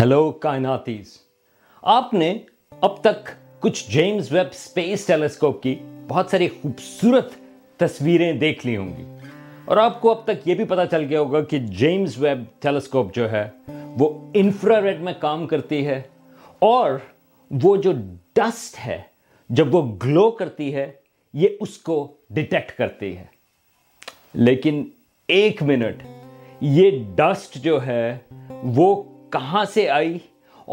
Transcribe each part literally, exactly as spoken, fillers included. Hello کائناتیز، آپ نے اب تک کچھ جیمز ویب اسپیس ٹیلیسکوپ کی بہت ساری خوبصورت تصویریں دیکھ لی ہوں گی، اور آپ کو اب تک یہ بھی پتہ چل گیا ہوگا کہ جیمز ویب ٹیلیسکوپ جو ہے وہ انفرا ریڈ میں کام کرتی ہے، اور وہ جو ڈسٹ ہے جب وہ گلو کرتی ہے یہ اس کو ڈیٹیکٹ کرتی ہے۔ لیکن ایک منٹ، یہ ڈسٹ جو ہے وہ کہاں سے آئی،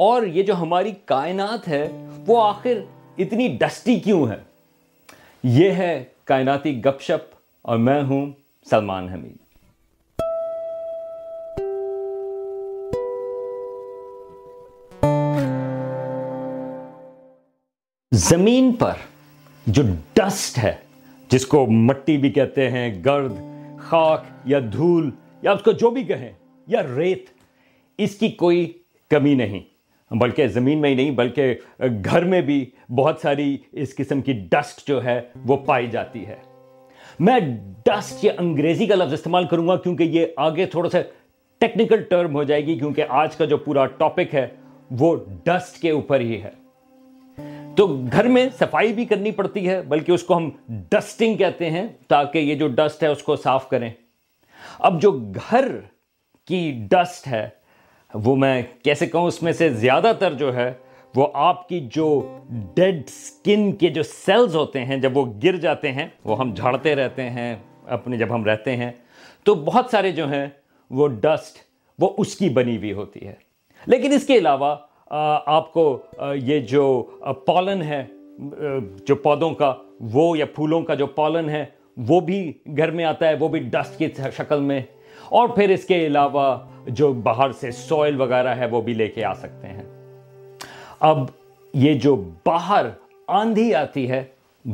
اور یہ جو ہماری کائنات ہے وہ آخر اتنی ڈسٹی کیوں ہے؟ یہ ہے کائناتی گپ شپ، اور میں ہوں سلمان حمید۔ زمین پر جو ڈسٹ ہے، جس کو مٹی بھی کہتے ہیں، گرد، خاک یا دھول، یا اس کو جو بھی کہیں، یا ریت، اس کی کوئی کمی نہیں، بلکہ زمین میں ہی نہیں بلکہ گھر میں بھی بہت ساری اس قسم کی ڈسٹ جو ہے وہ پائی جاتی ہے۔ میں ڈسٹ یا انگریزی کا لفظ استعمال کروں گا کیونکہ یہ آگے تھوڑا سا ٹیکنیکل ٹرم ہو جائے گی، کیونکہ آج کا جو پورا ٹاپک ہے وہ ڈسٹ کے اوپر ہی ہے۔ تو گھر میں صفائی بھی کرنی پڑتی ہے، بلکہ اس کو ہم ڈسٹنگ کہتے ہیں، تاکہ یہ جو ڈسٹ ہے اس کو صاف کریں۔ اب جو گھر کی ڈسٹ ہے وہ میں کیسے کہوں، اس میں سے زیادہ تر جو ہے وہ آپ کی جو ڈیڈ سکن کے جو سیلز ہوتے ہیں، جب وہ گر جاتے ہیں، وہ ہم جھاڑتے رہتے ہیں اپنے جب ہم رہتے ہیں، تو بہت سارے جو ہیں وہ ڈسٹ وہ اس کی بنی ہوئی ہوتی ہے۔ لیکن اس کے علاوہ آپ کو یہ جو پالن ہے جو پودوں کا وہ، یا پھولوں کا جو پالن ہے وہ بھی گھر میں آتا ہے، وہ بھی ڈسٹ کی شکل میں، اور پھر اس کے علاوہ جو باہر سے سوئل وغیرہ ہے وہ بھی لے کے آ سکتے ہیں۔ اب یہ جو باہر آندھی آتی ہے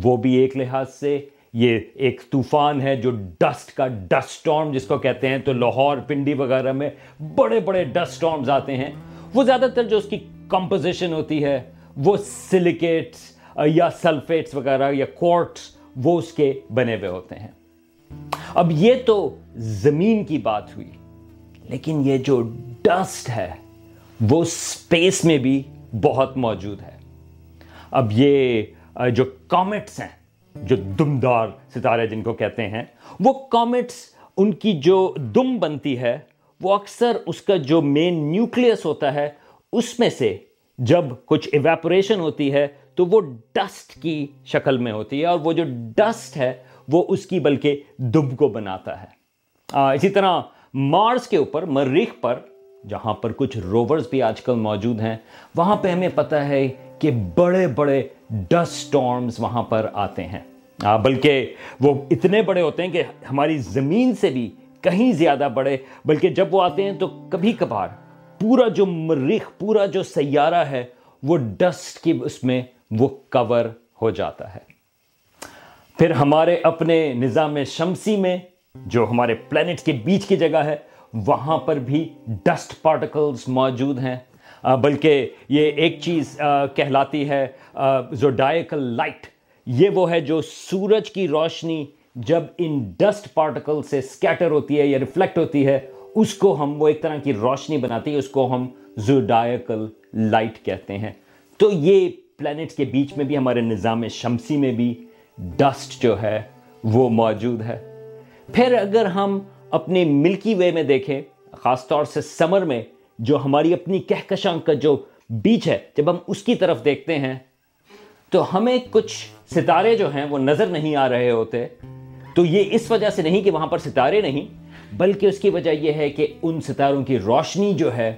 وہ بھی ایک لحاظ سے یہ ایک طوفان ہے، جو ڈسٹ کا ڈسٹ اسٹارم جس کو کہتے ہیں۔ تو لاہور، پنڈی وغیرہ میں بڑے بڑے ڈسٹ اسٹارمز آتے ہیں، وہ زیادہ تر جو اس کی کمپوزیشن ہوتی ہے وہ سلیکیٹس یا سلفیٹس وغیرہ یا کوارٹز وہ اس کے بنے ہوئے ہوتے ہیں۔ اب یہ تو زمین کی بات ہوئی، لیکن یہ جو ڈسٹ ہے وہ اسپیس میں بھی بہت موجود ہے۔ اب یہ جو کامٹس ہیں، جو دمدار ستارے جن کو کہتے ہیں، وہ کامٹس، ان کی جو دم بنتی ہے وہ اکثر اس کا جو مین نیوکلیس ہوتا ہے اس میں سے جب کچھ ایویپوریشن ہوتی ہے تو وہ ڈسٹ کی شکل میں ہوتی ہے، اور وہ جو ڈسٹ ہے وہ اس کی بلکہ دم کو بناتا ہے۔ آ, اسی طرح مارس کے اوپر، مریخ پر، جہاں پر کچھ روورز بھی آج کل موجود ہیں، وہاں پہ ہمیں پتہ ہے کہ بڑے بڑے ڈسٹ سٹارمز وہاں پر آتے ہیں، آ, بلکہ وہ اتنے بڑے ہوتے ہیں کہ ہماری زمین سے بھی کہیں زیادہ بڑے، بلکہ جب وہ آتے ہیں تو کبھی کبھار پورا جو مریخ، پورا جو سیارہ ہے وہ ڈسٹ کی اس میں وہ کور ہو جاتا ہے۔ پھر ہمارے اپنے نظام شمسی میں جو ہمارے پلینٹس کے بیچ کی جگہ ہے، وہاں پر بھی ڈسٹ پارٹیکلز موجود ہیں، بلکہ یہ ایک چیز کہلاتی ہے زوڈائیکل لائٹ۔ یہ وہ ہے جو سورج کی روشنی جب ان ڈسٹ پارٹیکل سے سکیٹر ہوتی ہے یا ریفلیکٹ ہوتی ہے، اس کو ہم، وہ ایک طرح کی روشنی بناتی ہے، اس کو ہم زوڈائیکل لائٹ کہتے ہیں۔ تو یہ پلینٹس کے بیچ میں بھی، ہمارے نظام شمسی میں بھی ڈسٹ جو ہے وہ موجود ہے۔ پھر اگر ہم اپنے ملکی وے میں دیکھیں، خاص طور سے سمر میں جو ہماری اپنی کہکشاں کا جو بیچ ہے، جب ہم اس کی طرف دیکھتے ہیں تو ہمیں کچھ ستارے جو ہیں وہ نظر نہیں آ رہے ہوتے۔ تو یہ اس وجہ سے نہیں کہ وہاں پر ستارے نہیں، بلکہ اس کی وجہ یہ ہے کہ ان ستاروں کی روشنی جو ہے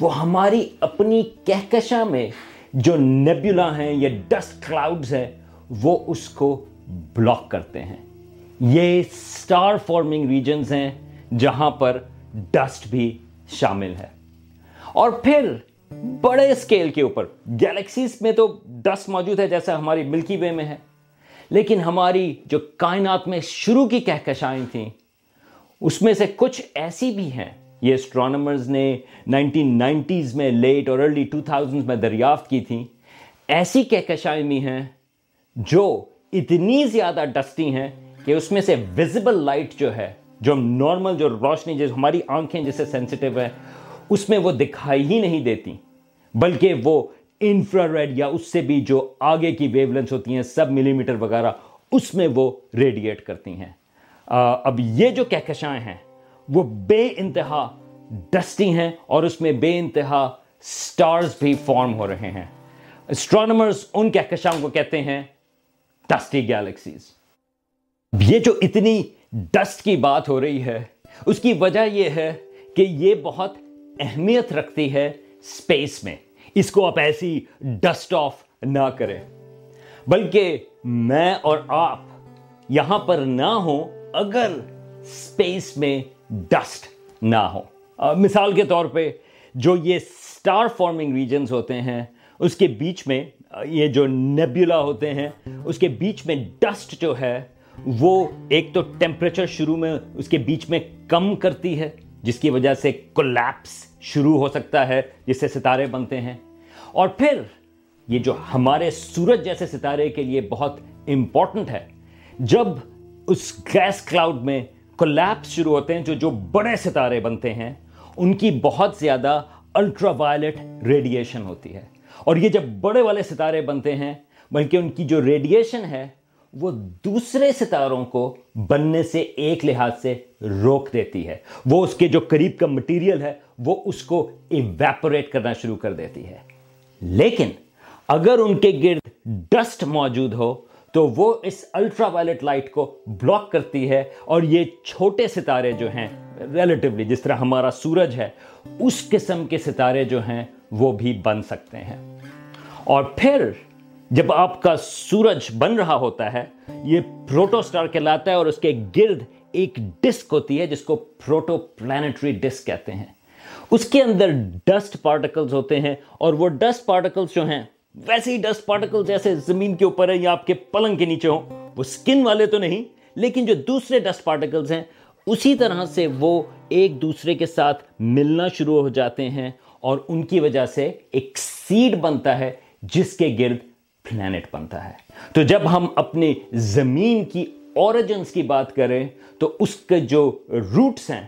وہ ہماری اپنی کہکشاں میں جو نیبولا ہیں یا ڈسٹ کلاؤڈز ہیں وہ اس کو بلاک کرتے ہیں۔ یہ سٹار فارمنگ ریجنز ہیں جہاں پر ڈسٹ بھی شامل ہے۔ اور پھر بڑے اسکیل کے اوپر گیلیکسیز میں تو ڈسٹ موجود ہے، جیسا ہماری ملکی وے میں ہے، لیکن ہماری جو کائنات میں شروع کی کہکشائیں تھیں اس میں سے کچھ ایسی بھی ہیں، یہ اسٹرانومرز نے نائنٹین نائنٹیز میں، لیٹ اور ارلی ٹو تھاؤزنڈز میں دریافت کی تھیں، ایسی کہکشائیں بھی ہیں جو اتنی زیادہ ڈسٹی ہیں کہ اس میں سے ویزیبل لائٹ جو ہے، جو نارمل جو روشنی، جو ہماری آنکھیں جس سے سینسٹیو ہے، اس میں وہ دکھائی ہی نہیں دیتی بلکہ وہ انفرا ریڈ یا اس سے بھی جو آگے کی ویو لینتھس ہوتی ہیں سب ملی میٹر وغیرہ اس میں وہ ریڈیٹ کرتی ہیں. آ, اب یہ جو کہکشائیں ہیں وہ بے انتہا ڈسٹی ہیں اور اس میں بے انتہا سٹارز بھی فارم ہو رہے ہیں. اسٹرانومرز ان کہکشاؤں کو کہتے ہیں ڈسٹی گیلیکسیز. یہ جو اتنی ڈسٹ کی بات ہو رہی ہے اس کی وجہ یہ ہے کہ یہ بہت اہمیت رکھتی ہے اسپیس میں. اس کو آپ ایسی ڈسٹ آف نہ کریں بلکہ میں اور آپ یہاں پر نہ ہوں اگر اسپیس میں ڈسٹ نہ ہو. مثال کے طور پہ جو یہ سٹار فارمنگ ریجنز ہوتے ہیں اس کے بیچ میں یہ جو نیبولا ہوتے ہیں اس کے بیچ میں ڈسٹ جو ہے وہ ایک تو ٹیمپریچر شروع میں اس کے بیچ میں کم کرتی ہے جس کی وجہ سے کولیپس شروع ہو سکتا ہے جس سے ستارے بنتے ہیں. اور پھر یہ جو ہمارے سورج جیسے ستارے کے لیے بہت امپورٹنٹ ہے جب اس گیس کلاؤڈ میں کولیپس شروع ہوتے ہیں جو جو بڑے ستارے بنتے ہیں ان کی بہت زیادہ الٹرا وائلٹ ریڈیشن ہوتی ہے اور یہ جب بڑے والے ستارے بنتے ہیں بلکہ ان کی جو ریڈیشن ہے وہ دوسرے ستاروں کو بننے سے ایک لحاظ سے روک دیتی ہے. وہ اس کے جو قریب کا مٹیریل ہے وہ اس کو ایویپوریٹ کرنا شروع کر دیتی ہے. لیکن اگر ان کے گرد ڈسٹ موجود ہو تو وہ اس الٹرا وائلٹ لائٹ کو بلاک کرتی ہے اور یہ چھوٹے ستارے جو ہیں ریلیٹیولی جس طرح ہمارا سورج ہے اس قسم کے ستارے جو ہیں وہ بھی بن سکتے ہیں. اور پھر جب آپ کا سورج بن رہا ہوتا ہے یہ پروٹو سٹار کہلاتا ہے اور اس کے گرد ایک ڈسک ہوتی ہے جس کو پروٹو پلانیٹری ڈسک کہتے ہیں. اس کے اندر ڈسٹ پارٹیکلز ہوتے ہیں اور وہ ڈسٹ پارٹیکلز جو ہیں ویسے ہی ڈسٹ پارٹیکل جیسے زمین کے اوپر ہے یا آپ کے پلنگ کے نیچے ہوں وہ سکن والے تو نہیں لیکن جو دوسرے ڈسٹ پارٹیکلز ہیں اسی طرح سے وہ ایک دوسرے کے ساتھ ملنا شروع ہو جاتے ہیں اور ان کی وجہ سے ایک سیڈ بنتا ہے جس کے گرد پلانٹ بنتا ہے. تو جب ہم اپنی زمین کی اوریجنز کی بات کریں تو اس کے جو روٹس ہیں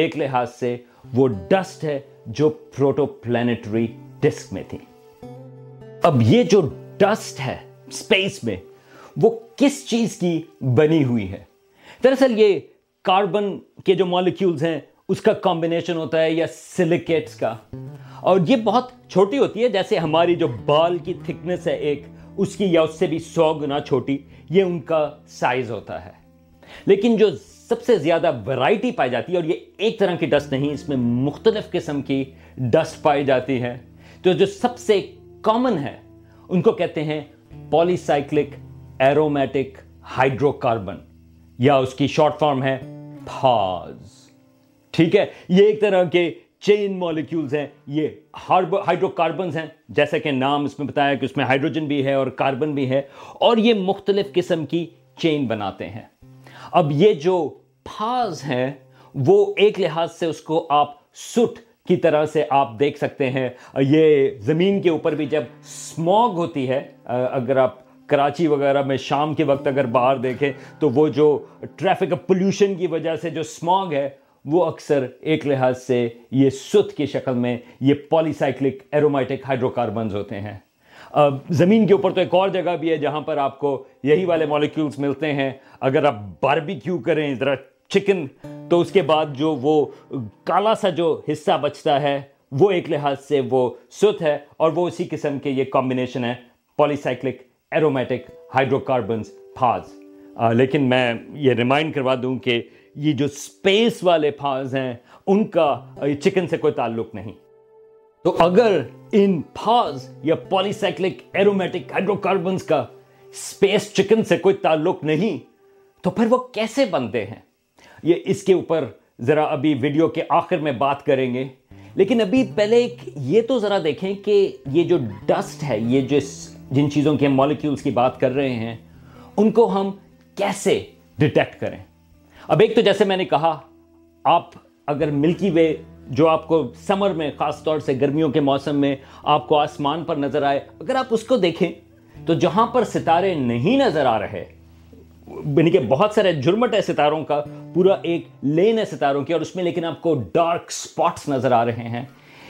ایک لحاظ سے وہ ڈسٹ ہے جو پروٹو پلانیٹری ڈسک میں تھی. اب یہ جو ڈسٹ ہے سپیس میں وہ کس چیز کی بنی ہوئی ہے؟ دراصل یہ کاربن کے جو مالیکیولز ہیں اس کا کمبینیشن ہوتا ہے یا سلیکیٹس کا اور یہ بہت چھوٹی ہوتی ہے جیسے ہماری جو بال کی تھکنس ہے ایک اس کی یا اس سے بھی سو گنا چھوٹی یہ ان کا سائز ہوتا ہے. لیکن جو سب سے زیادہ ورائٹی پائی جاتی ہے اور یہ ایک طرح کی ڈسٹ نہیں اس میں مختلف قسم کی ڈسٹ پائی جاتی ہے تو جو سب سے کامن ہے ان کو کہتے ہیں پولیسائکلک ایرومیٹک ہائیڈروکاربن یا اس کی شارٹ فارم ہے پاز. ٹھیک ہے یہ ایک طرح کے چین مولیکیولز ہیں یہ ہائیڈرو کاربنز ہیں جیسا کہ نام اس میں بتایا کہ اس میں ہائیڈروجن بھی ہے اور کاربن بھی ہے اور یہ مختلف قسم کی چین بناتے ہیں. اب یہ جو پھاز ہیں وہ ایک لحاظ سے اس کو آپ سٹ کی طرح سے آپ دیکھ سکتے ہیں. یہ زمین کے اوپر بھی جب سموگ ہوتی ہے اگر آپ کراچی وغیرہ میں شام کے وقت اگر باہر دیکھیں تو وہ جو ٹریفک پولیوشن کی وجہ سے جو سموگ ہے وہ اکثر ایک لحاظ سے یہ سوت کی شکل میں یہ پولیسائکلک ایرومیٹک ہائیڈروکاربنز ہوتے ہیں. زمین کے اوپر تو ایک اور جگہ بھی ہے جہاں پر آپ کو یہی والے مالیکیولز ملتے ہیں. اگر آپ باربیکیو کریں ذرا چکن تو اس کے بعد جو وہ کالا سا جو حصہ بچتا ہے وہ ایک لحاظ سے وہ سوت ہے اور وہ اسی قسم کے یہ کمبینیشن ہے پولیسائکلک ایرومیٹک ہائیڈروکاربنز پھاز. لیکن میں یہ ریمائنڈ کروا دوں کہ یہ جو سپیس والے پھاز ہیں ان کا چکن سے کوئی تعلق نہیں. تو اگر ان پھاز یا پولیسائکلک ایرومیٹک ہائیڈروکاربنز کا سپیس چکن سے کوئی تعلق نہیں تو پھر وہ کیسے بنتے ہیں یہ اس کے اوپر ذرا ابھی ویڈیو کے آخر میں بات کریں گے. لیکن ابھی پہلے ایک یہ تو ذرا دیکھیں کہ یہ جو ڈسٹ ہے یہ جو جن چیزوں کے مالیکیولز کی بات کر رہے ہیں ان کو ہم کیسے ڈیٹیکٹ کریں. اب ایک تو جیسے میں نے کہا آپ اگر ملکی وے جو آپ کو سمر میں خاص طور سے گرمیوں کے موسم میں آپ کو آسمان پر نظر آئے اگر آپ اس کو دیکھیں تو جہاں پر ستارے نہیں نظر آ رہے یعنی کہ بہت سارے جھرمٹ ہے ستاروں کا, پورا ایک لین ہے ستاروں کی, اور اس میں لیکن آپ کو ڈارک سپاٹس نظر آ رہے ہیں.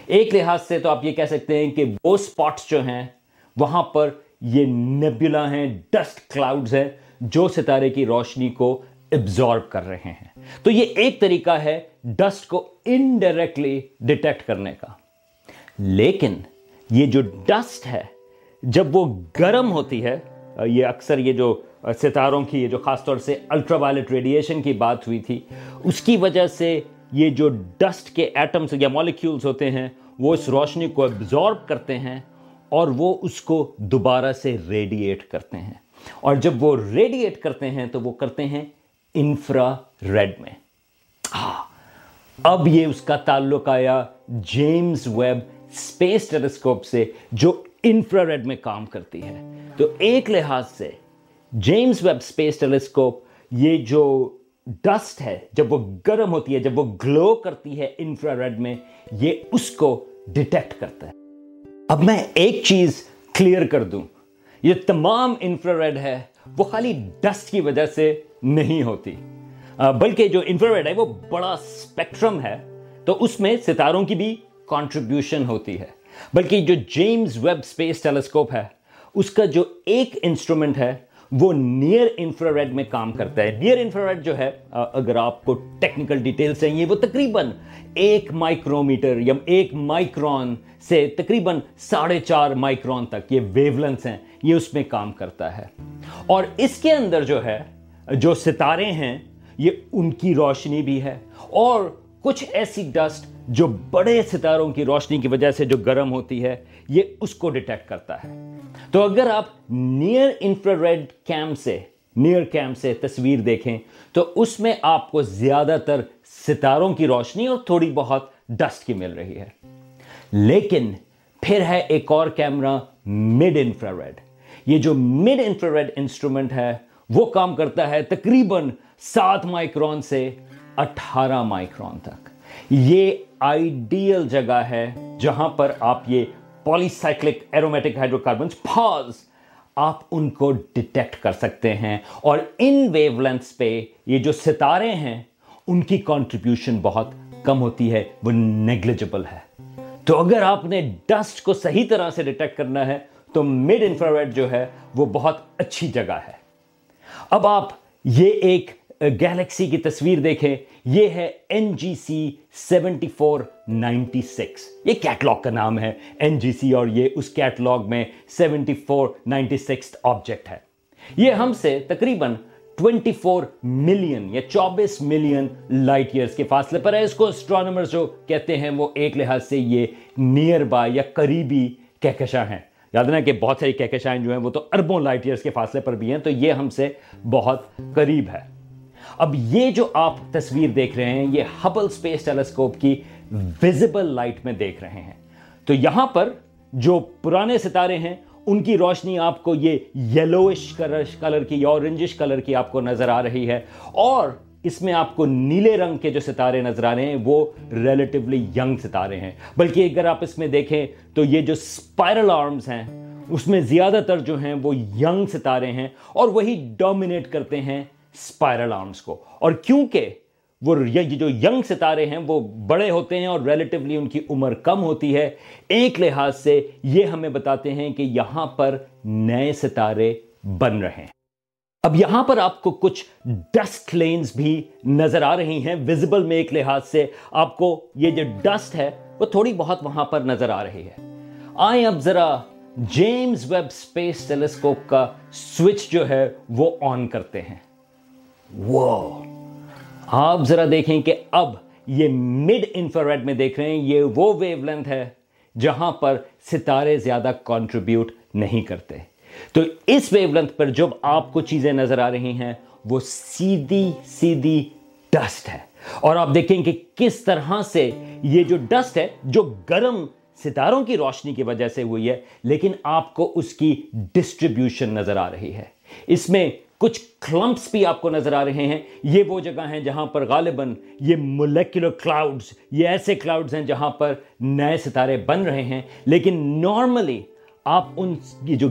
ایک لحاظ سے تو آپ یہ کہہ سکتے ہیں کہ وہ سپاٹس جو ہیں وہاں پر یہ نیبولا ہیں, ڈسٹ کلاؤڈز ہیں جو ستارے کی روشنی کو ایبزارب کر رہے ہیں. تو یہ ایک طریقہ ہے ڈسٹ کو انڈائریکٹلی ڈیٹیکٹ کرنے کا. لیکن یہ جو ڈسٹ ہے جب وہ گرم ہوتی ہے, یہ اکثر یہ جو ستاروں کی, یہ جو خاص طور سے الٹرا وائلٹ ریڈیشن کی بات ہوئی تھی, اس کی وجہ سے یہ جو ڈسٹ کے ایٹمز یا مالیکیولز ہوتے ہیں وہ اس روشنی کو ایبزارب کرتے ہیں اور وہ اس کو دوبارہ سے ریڈیئیٹ کرتے ہیں, اور جب وہ ریڈیئیٹ کرتے ہیں تو وہ کرتے ہیں انفرا ریڈ میں. ہاں, اب یہ اس کا تعلق آیا جیمز ویب اسپیس ٹیلیسکوپ سے جو انفرا ریڈ میں کام کرتی ہے. تو ایک لحاظ سے جیمز ویب اسپیس ٹیلیسکوپ, یہ جو ڈسٹ ہے جب وہ گرم ہوتی ہے, جب وہ گلو کرتی ہے انفرا ریڈ میں, یہ اس کو ڈیٹیکٹ کرتا ہے. اب میں ایک چیز کلیئر کر دوں, یہ تمام انفرا ریڈ ہے وہ خالی ڈسٹ کی وجہ سے نہیں ہوتی, بلکہ جو انفرا ریڈ ہے وہ بڑا اسپیکٹرم ہے, تو اس میں ستاروں کی بھی کانٹریبیوشن ہوتی ہے. بلکہ جو جیمز ویب اسپیس ٹیلیسکوپ ہے اس کا جو ایک انسٹرومنٹ ہے وہ نیئر انفرا ریڈ میں کام کرتا ہے. نیئر انفرا ریڈ جو ہے, اگر آپ کو ٹیکنیکل ڈیٹیلز چاہیے, وہ تقریباً ایک مائکرومیٹر یا ایک مائکرون سے تقریباً ساڑھے چار مائکرون تک یہ ویو لینتھس ہیں, یہ اس میں کام کرتا ہے. اور اس کے اندر جو ہے جو ستارے ہیں یہ ان کی روشنی بھی ہے, اور کچھ ایسی ڈسٹ جو بڑے ستاروں کی روشنی کی وجہ سے جو گرم ہوتی ہے یہ اس کو ڈیٹیکٹ کرتا ہے. تو اگر آپ نیئر انفراریڈ کیم سے نیئر کیم سے تصویر دیکھیں تو اس میں آپ کو زیادہ تر ستاروں کی روشنی اور تھوڑی بہت ڈسٹ کی مل رہی ہے. لیکن پھر ہے ایک اور کیمرہ مڈ انفراریڈ. یہ جو مڈ انفراریڈ انسٹرومنٹ ہے وہ کام کرتا ہے تقریباً سات مائکرون سے اٹھارہ مائکرون تک. یہ آئیڈیل جگہ ہے جہاں پر آپ یہ پالیسائیکلک ایرومیٹک ہائیڈروکاربنز پاز آپ ان کو ڈیٹیکٹ کر سکتے ہیں, اور ان ویو لینتھس پہ یہ جو ستارے ہیں ان کی کنٹریبیوشن بہت کم ہوتی ہے, وہ نیگلیجبل ہے. تو اگر آپ نے ڈسٹ کو صحیح طرح سے ڈیٹیکٹ کرنا ہے تو مڈ انفراریڈ جو ہے وہ بہت اچھی جگہ ہے. اب آپ یہ ایک گیلیکسی کی تصویر دیکھیں, یہ ہے N G C seventy four ninety six. یہ کیٹلاگ کا نام ہے این جی سی, اور یہ اس کیٹلاگ میں seventy four ninety six object ہے. یہ ہم سے تقریباً ٹوینٹی فور ملین یا چوبیس ملین لائٹ ایئرز کے فاصلے پر ہے. اس کو اسٹرانومرز جو کہتے ہیں وہ ایک لحاظ سے یہ نیئر بائی یا قریبی کہکشاں ہیں. یاد رہنا کہ بہت ساری کہکشائیں جو ہیں وہ تو اربوں لائٹ ایئرز کے فاصلے پر بھی ہیں, تو یہ ہم سے بہت قریب ہے. اب یہ جو آپ تصویر دیکھ رہے ہیں یہ ہبل اسپیس ٹیلیسکوپ کی ویزیبل لائٹ میں دیکھ رہے ہیں. تو یہاں پر جو پرانے ستارے ہیں ان کی روشنی آپ کو یہ یلوئش کلر کی یا اورنجش کلر کی آپ کو نظر آ رہی ہے, اور اس میں آپ کو نیلے رنگ کے جو ستارے نظر آ رہے ہیں وہ ریلیٹیولی ینگ ستارے ہیں. بلکہ اگر آپ اس میں دیکھیں تو یہ جو اسپائرل آرمز ہیں اس میں زیادہ تر جو ہیں وہ ینگ ستارے ہیں, اور وہی ڈومینیٹ کرتے ہیں اسپائرل آرمز کو. اور کیونکہ وہ جو ینگ ستارے ہیں وہ بڑے ہوتے ہیں اور ریلیٹیولی ان کی عمر کم ہوتی ہے, ایک لحاظ سے یہ ہمیں بتاتے ہیں کہ یہاں پر نئے ستارے بن رہے ہیں. اب یہاں پر آپ کو کچھ ڈسٹ لینز بھی نظر آ رہی ہیں ویزیبل میں. ایک لحاظ سے آپ کو یہ جو ڈسٹ ہے وہ تھوڑی بہت وہاں پر نظر آ رہی ہے. آئیں اب ذرا جیمز ویب اسپیس ٹیلیسکوپ کا سوئچ جو ہے وہ آن کرتے ہیں. واو, آپ ذرا دیکھیں کہ اب یہ مڈ انفراریڈ میں دیکھ رہے ہیں, یہ وہ ویو لینتھ ہے جہاں پر ستارے زیادہ کنٹریبیوٹ نہیں کرتے. تو اس ویو لینتھ پر جب آپ کو چیزیں نظر آ رہی ہیں وہ سیدھی سیدھی ڈسٹ ہے, اور آپ دیکھیں کہ کس طرح سے یہ جو ڈسٹ ہے جو گرم ستاروں کی روشنی کی وجہ سے ہوئی ہے, لیکن آپ کو اس کی ڈسٹریبیوشن نظر آ رہی ہے. اس میں کچھ کلمپس بھی آپ کو نظر آ رہے ہیں. یہ وہ جگہ ہیں جہاں پر غالباً یہ مولیکولر کلاؤڈز, یہ ایسے کلاؤڈز ہیں جہاں پر نئے ستارے بن رہے ہیں. لیکن نارملی آپ ان جو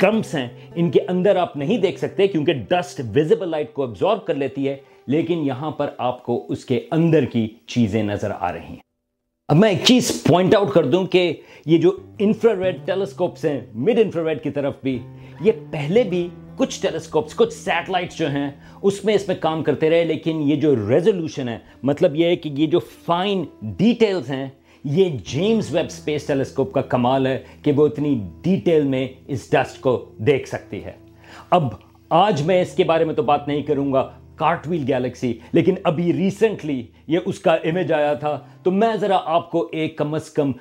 ٹرمپس ہیں ان کے اندر آپ نہیں دیکھ سکتے کیونکہ ڈسٹ ویزیبل لائٹ کو ایبزارب کر لیتی ہے، لیکن یہاں پر آپ کو اس کے اندر کی چیزیں نظر آ رہی ہیں. اب میں ایک چیز پوائنٹ آؤٹ کر دوں کہ یہ جو انفراریڈ ٹیلیسکوپس ہیں مڈ انفراریڈ کی طرف بھی، یہ پہلے بھی کچھ ٹیلیسکوپس کچھ سیٹلائٹس جو ہیں اس میں اس میں کام کرتے رہے، لیکن یہ جو ریزولوشن ہے مطلب یہ ہے کہ یہ جو فائن ڈیٹیلز ہیں یہ جیمز ویب اسپیس ٹیلیسکوپ کا کمال ہے کہ وہ اتنی ڈیٹیل میں اس ڈسٹ کو دیکھ سکتی ہے. اب آج میں اس کے بارے میں تو بات نہیں کروں گا کارٹویل گیلیکسی، لیکن ابھی ریسنٹلی یہ اس کا امیج آیا تھا تو میں ذرا آپ کو ایک کم از کم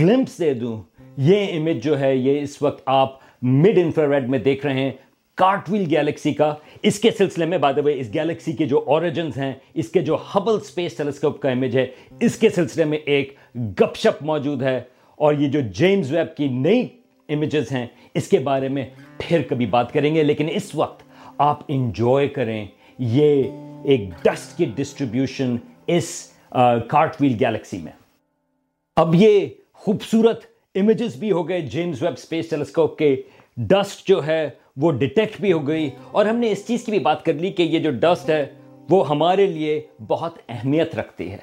گلمپس دے دوں. یہ امیج جو ہے یہ اس وقت آپ مڈ انفراریڈ میں دیکھ رہے ہیں کارٹویل گیلیکسی کا. اس کے سلسلے میں by the way us Galaxy کے جو اوریجنز ہیں، اس کے جو ہبل اسپیس ٹیلیسکوپ کا امیج ہے، اس کے سلسلے میں ایک گپ شپ موجود ہے، اور یہ جو جیمز ویب کی نئی امیجز ہیں اس کے بارے میں پھر کبھی بات کریں گے. لیکن اس وقت آپ انجوائے کریں یہ ایک ڈسٹ کی ڈسٹریبیوشن اس کارٹویل گیلیکسی میں. اب یہ خوبصورت امیجز بھی ہو گئے جیمز ویب اسپیس ٹیلیسکوپ کے، ڈسٹ جو ہے وہ ڈیٹیکٹ بھی ہو گئی، اور ہم نے اس چیز کی بھی بات کر لی کہ یہ جو ڈسٹ ہے وہ ہمارے لیے بہت اہمیت رکھتی ہے.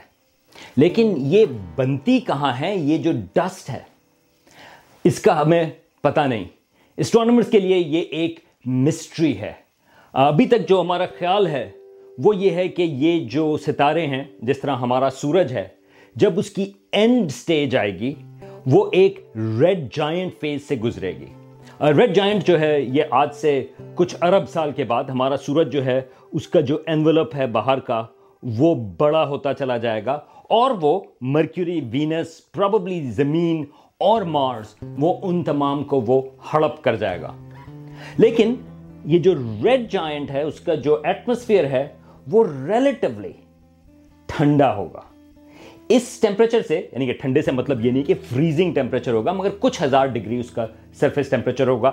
لیکن یہ بنتی کہاں ہے یہ جو ڈسٹ ہے اس کا ہمیں پتہ نہیں. اسٹرونومرز کے لیے یہ ایک مسٹری ہے. ابھی تک جو ہمارا خیال ہے وہ یہ ہے کہ یہ جو ستارے ہیں جس طرح ہمارا سورج ہے جب اس کی اینڈ سٹیج آئے گی وہ ایک ریڈ جائنٹ فیز سے گزرے گی. ریڈ جائنٹ جو ہے یہ آج سے کچھ ارب سال کے بعد ہمارا سورج جو ہے اس کا جو انویلپ ہے باہر کا وہ بڑا ہوتا چلا جائے گا، اور وہ مرکیوری، وینس، پروبیبلی زمین اور مارس، وہ ان تمام کو وہ ہڑپ کر جائے گا. لیکن یہ جو ریڈ جائنٹ ہے اس کا جو ایٹماسفیئر ہے وہ ریلیٹیولی ٹھنڈا ہوگا. اس ٹیمپریچر سے، یعنی کہ ٹھنڈے سے مطلب یہ نہیں کہ فریزنگ ٹیمپریچر ہوگا، مگر کچھ ہزار ڈگری اس کا سرفیس ٹیمپریچر ہوگا.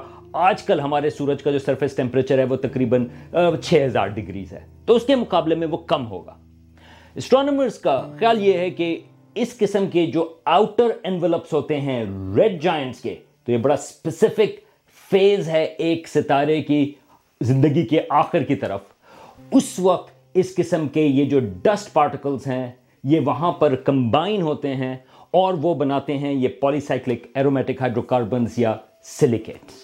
آج کل ہمارے سورج کا جو سرفیس ٹیمپریچر ہے وہ تقریباً چھ ہزار ڈگریز ہے، تو اس کے مقابلے میں وہ کم ہوگا. اسٹرونومرز کا خیال یہ ہے کہ اس قسم کے جو آؤٹر انویلپس ہوتے ہیں ریڈ جائنٹس کے، تو یہ بڑا اسپیسیفک فیز ہے ایک ستارے کی زندگی کے آخر کی طرف. اس وقت اس قسم کے یہ جو ڈسٹ پارٹیکلز ہیں یہ وہاں پر کمبائن ہوتے ہیں اور وہ بناتے ہیں یہ پولیسائیکلک ایرومیٹک ہائیڈروکاربنز یا سلیکیٹس.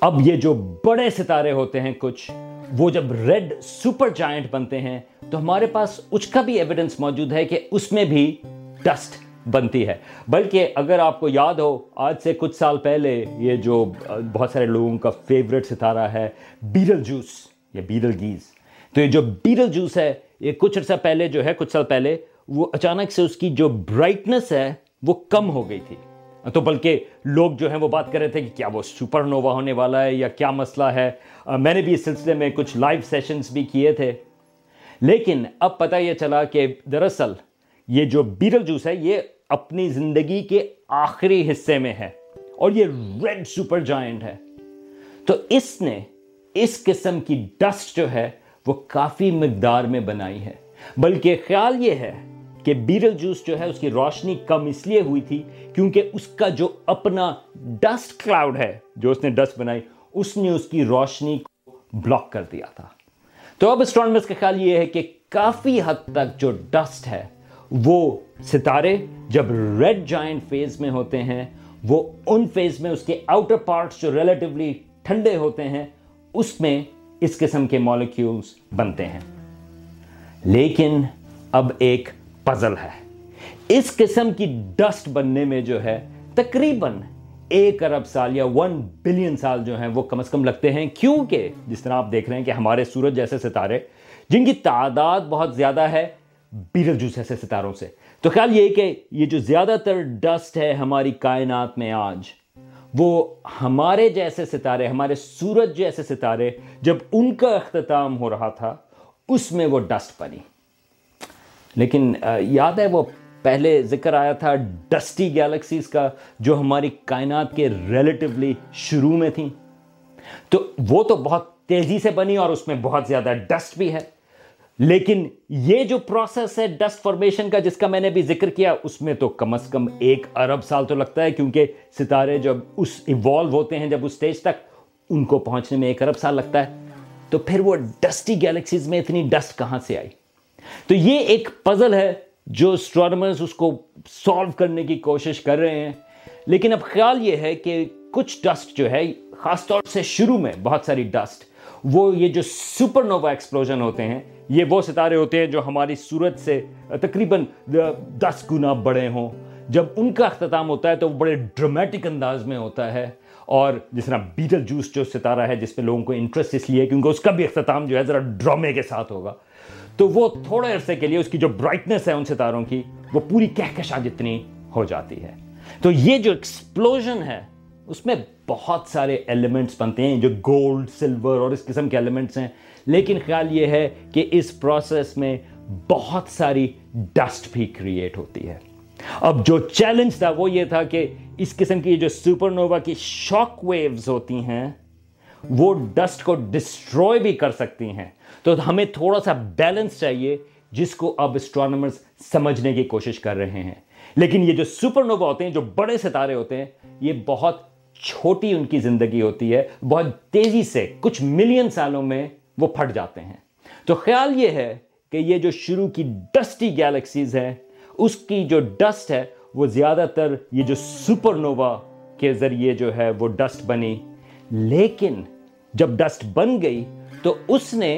اب یہ جو بڑے ستارے ہوتے ہیں کچھ، وہ جب ریڈ سپر جائنٹ بنتے ہیں تو ہمارے پاس اس کا بھی ایویڈنس موجود ہے کہ اس میں بھی ڈسٹ بنتی ہے. بلکہ اگر آپ کو یاد ہو آج سے کچھ سال پہلے یہ جو بہت سارے لوگوں کا فیوریٹ ستارہ ہے بیٹلجیوس یا بیٹلگیز، تو یہ جو بیٹلجیوس ہے یہ کچھ عرصہ پہلے جو ہے کچھ سال پہلے وہ اچانک سے اس کی جو برائٹنس ہے وہ کم ہو گئی تھی. تو بلکہ لوگ جو ہیں وہ بات کر رہے تھے کہ کیا وہ سپر نووا ہونے والا ہے یا کیا مسئلہ ہے. میں نے بھی اس سلسلے میں کچھ لائیو سیشنز بھی کیے تھے. لیکن اب پتہ یہ چلا کہ دراصل یہ جو بیٹلجیوس ہے یہ اپنی زندگی کے آخری حصے میں ہے اور یہ ریڈ سپر جائنٹ ہے، تو اس نے اس قسم کی ڈسٹ جو ہے وہ کافی مقدار میں بنائی ہے. بلکہ خیال یہ ہے کہ بیٹلجیوس جو ہے اس کی روشنی کم اس لیے ہوئی تھی کیونکہ اس کا جو اپنا ڈسٹ کلاؤڈ ہے جو اس نے ڈسٹ بنائی اس نے اس کی روشنی کو بلاک کر دیا تھا. تو اب اسٹرونومرز کا خیال یہ ہے کہ کافی حد تک جو ڈسٹ ہے وہ ستارے جب ریڈ جائنٹ فیز میں ہوتے ہیں وہ ان فیز میں اس کے آؤٹر پارٹس جو ریلیٹیولی ٹھنڈے ہوتے ہیں اس میں اس قسم کے مالیکیولز بنتے ہیں. لیکن اب ایک پزل ہے. اس قسم کی ڈسٹ بننے میں جو ہے تقریباً ایک ارب سال یا ون بلین سال جو ہیں وہ کم از کم لگتے ہیں، کیونکہ جس طرح آپ دیکھ رہے ہیں کہ ہمارے سورج جیسے ستارے جن کی تعداد بہت زیادہ ہے بیٹلجیوس جیسے ستاروں سے، تو خیال یہ کہ یہ جو زیادہ تر ڈسٹ ہے ہماری کائنات میں آج وہ ہمارے جیسے ستارے، ہمارے سورج جیسے ستارے جب ان کا اختتام ہو رہا تھا اس میں وہ ڈسٹ بنی. لیکن یاد ہے وہ پہلے ذکر آیا تھا ڈسٹی گیلیکسیز کا جو ہماری کائنات کے ریلیٹیولی شروع میں تھیں، تو وہ تو بہت تیزی سے بنی اور اس میں بہت زیادہ ڈسٹ بھی ہے. لیکن یہ جو پروسیس ہے ڈسٹ فارمیشن کا جس کا میں نے بھی ذکر کیا اس میں تو کم از کم ایک ارب سال تو لگتا ہے، کیونکہ ستارے جب اس ایوالو ہوتے ہیں جب اس سٹیج تک ان کو پہنچنے میں ایک ارب سال لگتا ہے، تو پھر وہ ڈسٹی گیلیکسیز میں اتنی ڈسٹ کہاں سے آئی؟ تو یہ ایک پزل ہے جو اسٹرانومرز اس کو سالو کرنے کی کوشش کر رہے ہیں، لیکن اب خیال یہ ہے کہ کچھ ڈسٹ جو ہے خاص طور سے شروع میں بہت ساری ڈسٹ، وہ یہ جو سپر نووا ایکسپلوژن ہوتے ہیں، یہ وہ ستارے ہوتے ہیں جو ہماری سورج سے تقریباً دس گنا بڑے ہوں، جب ان کا اختتام ہوتا ہے تو وہ بڑے ڈرمیٹک انداز میں ہوتا ہے، اور جس طرح بیٹل جوس جو ستارہ ہے جس میں لوگوں کو انٹرسٹ اس لیے ہے کیونکہ اس کا بھی اختتام جو ہے ذرا ڈرامے کے ساتھ ہوگا، تو وہ تھوڑے عرصے کے لیے اس کی جو برائٹنس ہے ان ستاروں کی وہ پوری کہکشاں جتنی ہو جاتی ہے۔ تو یہ جو ایکسپلوژن ہے اس میں بہت سارے ایلیمنٹس بنتے ہیں جو گولڈ، سلور اور اس قسم کے ایلیمنٹس ہیں، لیکن خیال یہ ہے کہ اس پروسیس میں بہت ساری ڈسٹ بھی کریٹ ہوتی ہے۔ اب جو چیلنج تھا وہ یہ تھا کہ اس قسم کی جو سپر نووا کی شاک ویوز ہوتی ہیں وہ ڈسٹ کو ڈسٹروائے بھی کر سکتی ہیں، تو ہمیں تھوڑا سا بیلنس چاہیے جس کو اب اسٹرانومرز سمجھنے کی کوشش کر رہے ہیں۔ لیکن یہ جو سپر نووا ہوتے ہیں، جو بڑے ستارے ہوتے ہیں، یہ بہت چھوٹی ان کی زندگی ہوتی ہے، بہت تیزی سے کچھ ملین سالوں میں وہ پھٹ جاتے ہیں۔ تو خیال یہ ہے کہ یہ جو شروع کی ڈسٹی گیلیکسیز ہیں اس کی جو ڈسٹ ہے وہ زیادہ تر یہ جو سپر نووا کے ذریعے جو ہے وہ ڈسٹ بنی، لیکن جب ڈسٹ بن گئی تو اس نے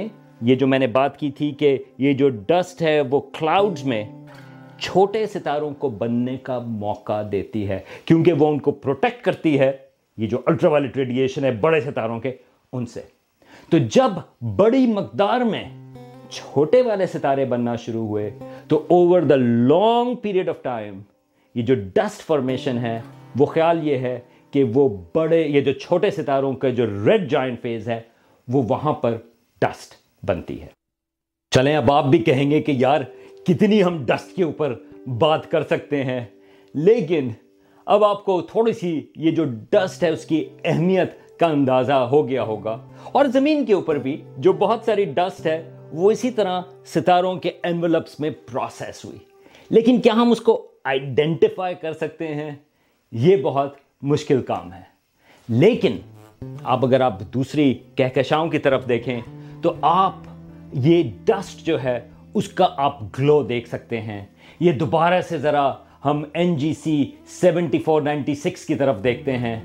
یہ جو میں نے بات کی تھی کہ یہ جو ڈسٹ ہے وہ کلاؤڈز میں چھوٹے ستاروں کو بننے کا موقع دیتی ہے، کیونکہ وہ ان کو پروٹیکٹ کرتی ہے یہ جو الٹرا وائلٹ ریڈیشن ہے بڑے ستاروں کے ان سے۔ تو جب بڑی مقدار میں چھوٹے والے ستارے بننا شروع ہوئے تو over the long period of time یہ جو ڈسٹ فارمیشن ہے وہ خیال یہ ہے کہ وہ بڑے یہ جو چھوٹے ستاروں کا جو ریڈ جائنٹ فیز ہے وہ وہاں پر ڈسٹ بنتی ہے۔ چلیں اب آپ بھی کہیں گے کہ یار کتنی ہم ڈسٹ کے اوپر بات کر سکتے ہیں، لیکن اب آپ کو تھوڑی سی یہ جو ڈسٹ ہے اس کی اہمیت کا اندازہ ہو گیا ہوگا، اور زمین کے اوپر بھی جو بہت ساری ڈسٹ ہے وہ اسی طرح ستاروں کے انویلپس میں پروسیس ہوئی، لیکن کیا ہم اس کو آئیڈینٹیفائی کر سکتے ہیں؟ یہ بہت مشکل کام ہے۔ لیکن اب اگر آپ دوسری کہکشاؤں کی طرف دیکھیں تو آپ یہ ڈسٹ جو ہے اس کا آپ گلو دیکھ سکتے ہیں۔ یہ دوبارہ سے ذرا ہم N G C seventy four ninety six کی طرف دیکھتے ہیں،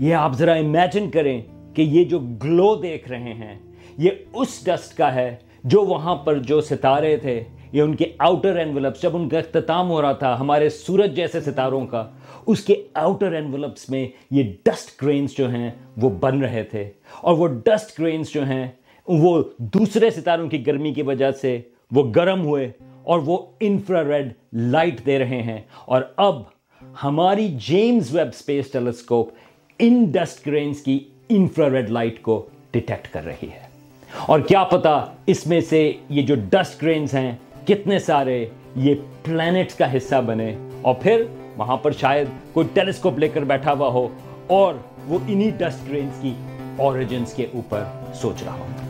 یہ آپ ذرا امیجن کریں کہ یہ جو گلو دیکھ رہے ہیں یہ اس ڈسٹ کا ہے جو وہاں پر جو ستارے تھے یہ ان کے آؤٹر انویلپس جب ان کا اختتام ہو رہا تھا ہمارے سورج جیسے ستاروں کا، اس کے آؤٹر انویلپس میں یہ ڈسٹ گرینز جو ہیں وہ بن رہے تھے، اور وہ ڈسٹ گرینز جو ہیں وہ دوسرے ستاروں کی گرمی کی وجہ سے وہ گرم ہوئے اور وہ انفرا ریڈ لائٹ دے رہے ہیں، اور اب ہماری جیمز ویب اسپیس ٹیلیسکوپ ان ڈسٹ گرینز کی انفرا ریڈ لائٹ کو ڈیٹیکٹ کر رہی ہے، اور کیا پتہ اس میں سے یہ جو ڈسٹ گرینز ہیں کتنے سارے یہ پلینٹس کا حصہ بنے، اور پھر وہاں پر شاید کوئی ٹیلیسکوپ لے کر بیٹھا ہوا ہو اور وہ انہی ڈسٹ گرینز کی اوریجنز کے اوپر سوچ رہا ہو۔